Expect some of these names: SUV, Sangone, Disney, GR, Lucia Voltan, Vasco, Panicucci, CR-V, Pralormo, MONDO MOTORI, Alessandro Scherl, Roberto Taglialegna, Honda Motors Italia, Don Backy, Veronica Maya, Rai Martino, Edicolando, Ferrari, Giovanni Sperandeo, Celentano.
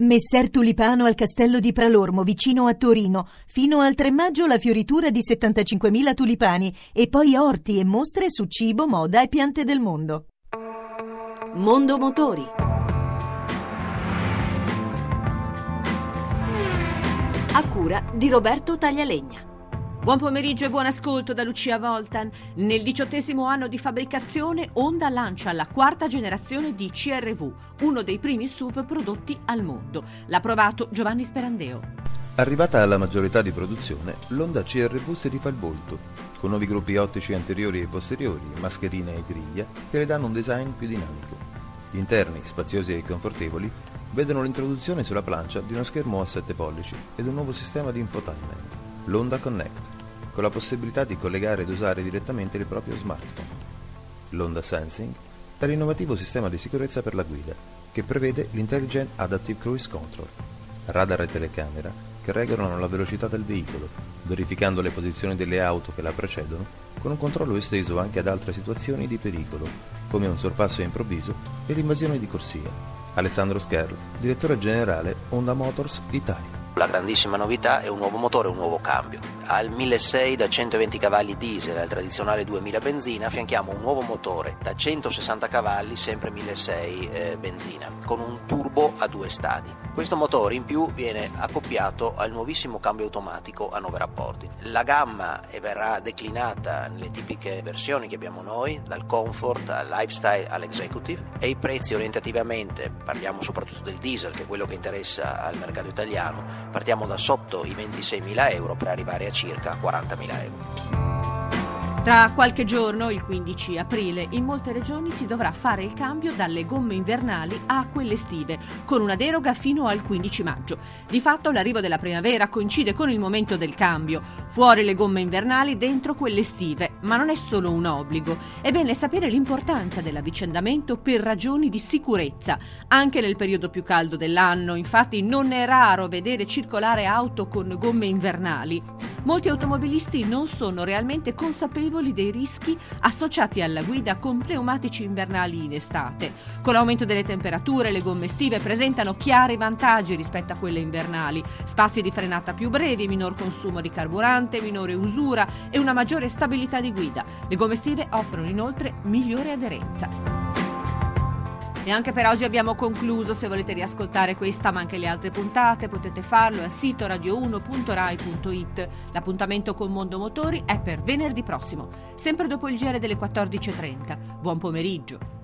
Messer Tulipano al castello di Pralormo, vicino a Torino. Fino al 3 maggio la fioritura di 75.000 tulipani e poi orti e mostre su cibo, moda e piante del mondo. Mondo Motori. A cura di Roberto Taglialegna. Buon pomeriggio e buon ascolto da Lucia Voltan. Nel 18° anno di fabbricazione, Honda lancia la 4ª generazione di CR-V, uno dei primi SUV prodotti al mondo. L'ha provato Giovanni Sperandeo. Arrivata alla maggiorità di produzione, l'Honda CR-V si rifà il volto, con nuovi gruppi ottici anteriori e posteriori, mascherine e griglia, che le danno un design più dinamico. Gli interni, spaziosi e confortevoli, vedono l'introduzione sulla plancia di uno schermo a 7 pollici ed un nuovo sistema di infotainment, l'Honda Connect, con la possibilità di collegare ed usare direttamente il proprio smartphone. L'Honda Sensing è l'innovativo sistema di sicurezza per la guida, che prevede l'Intelligent Adaptive Cruise Control, radar e telecamera che regolano la velocità del veicolo, verificando le posizioni delle auto che la precedono, con un controllo esteso anche ad altre situazioni di pericolo, come un sorpasso improvviso e l'invasione di corsie. Alessandro Scherl, direttore generale Honda Motors Italia. La grandissima novità è un nuovo motore, un nuovo cambio. Al 1.6 da 120 cavalli diesel, al tradizionale 2.000 benzina, affianchiamo un nuovo motore da 160 cavalli, sempre 1.6 benzina, con un turbo a 2 stadi. Questo motore in più viene accoppiato al nuovissimo cambio automatico a 9 rapporti. La gamma verrà declinata nelle tipiche versioni che abbiamo noi, dal comfort al lifestyle all'executive, e i prezzi orientativamente, parliamo soprattutto del diesel, che è quello che interessa al mercato italiano, partiamo da sotto i 26.000 euro per arrivare a circa 40.000 euro. Tra qualche giorno, il 15 aprile, in molte regioni si dovrà fare il cambio dalle gomme invernali a quelle estive, con una deroga fino al 15 maggio. Di fatto l'arrivo della primavera coincide con il momento del cambio. Fuori le gomme invernali, dentro quelle estive. Ma non è solo un obbligo. È bene sapere l'importanza dell'avvicendamento per ragioni di sicurezza. Anche nel periodo più caldo dell'anno, infatti, non è raro vedere circolare auto con gomme invernali. Molti automobilisti non sono realmente consapevoli dei rischi associati alla guida con pneumatici invernali in estate. Con l'aumento delle temperature, le gomme estive presentano chiari vantaggi rispetto a quelle invernali: spazi di frenata più brevi, minor consumo di carburante, minore usura e una maggiore stabilità di guida. Le gomme estive offrono inoltre migliore aderenza. E anche per oggi abbiamo concluso. Se volete riascoltare questa ma anche le altre puntate potete farlo al sito radio1.rai.it. L'appuntamento con Mondo Motori è per venerdì prossimo, sempre dopo il GR delle 14.30. Buon pomeriggio.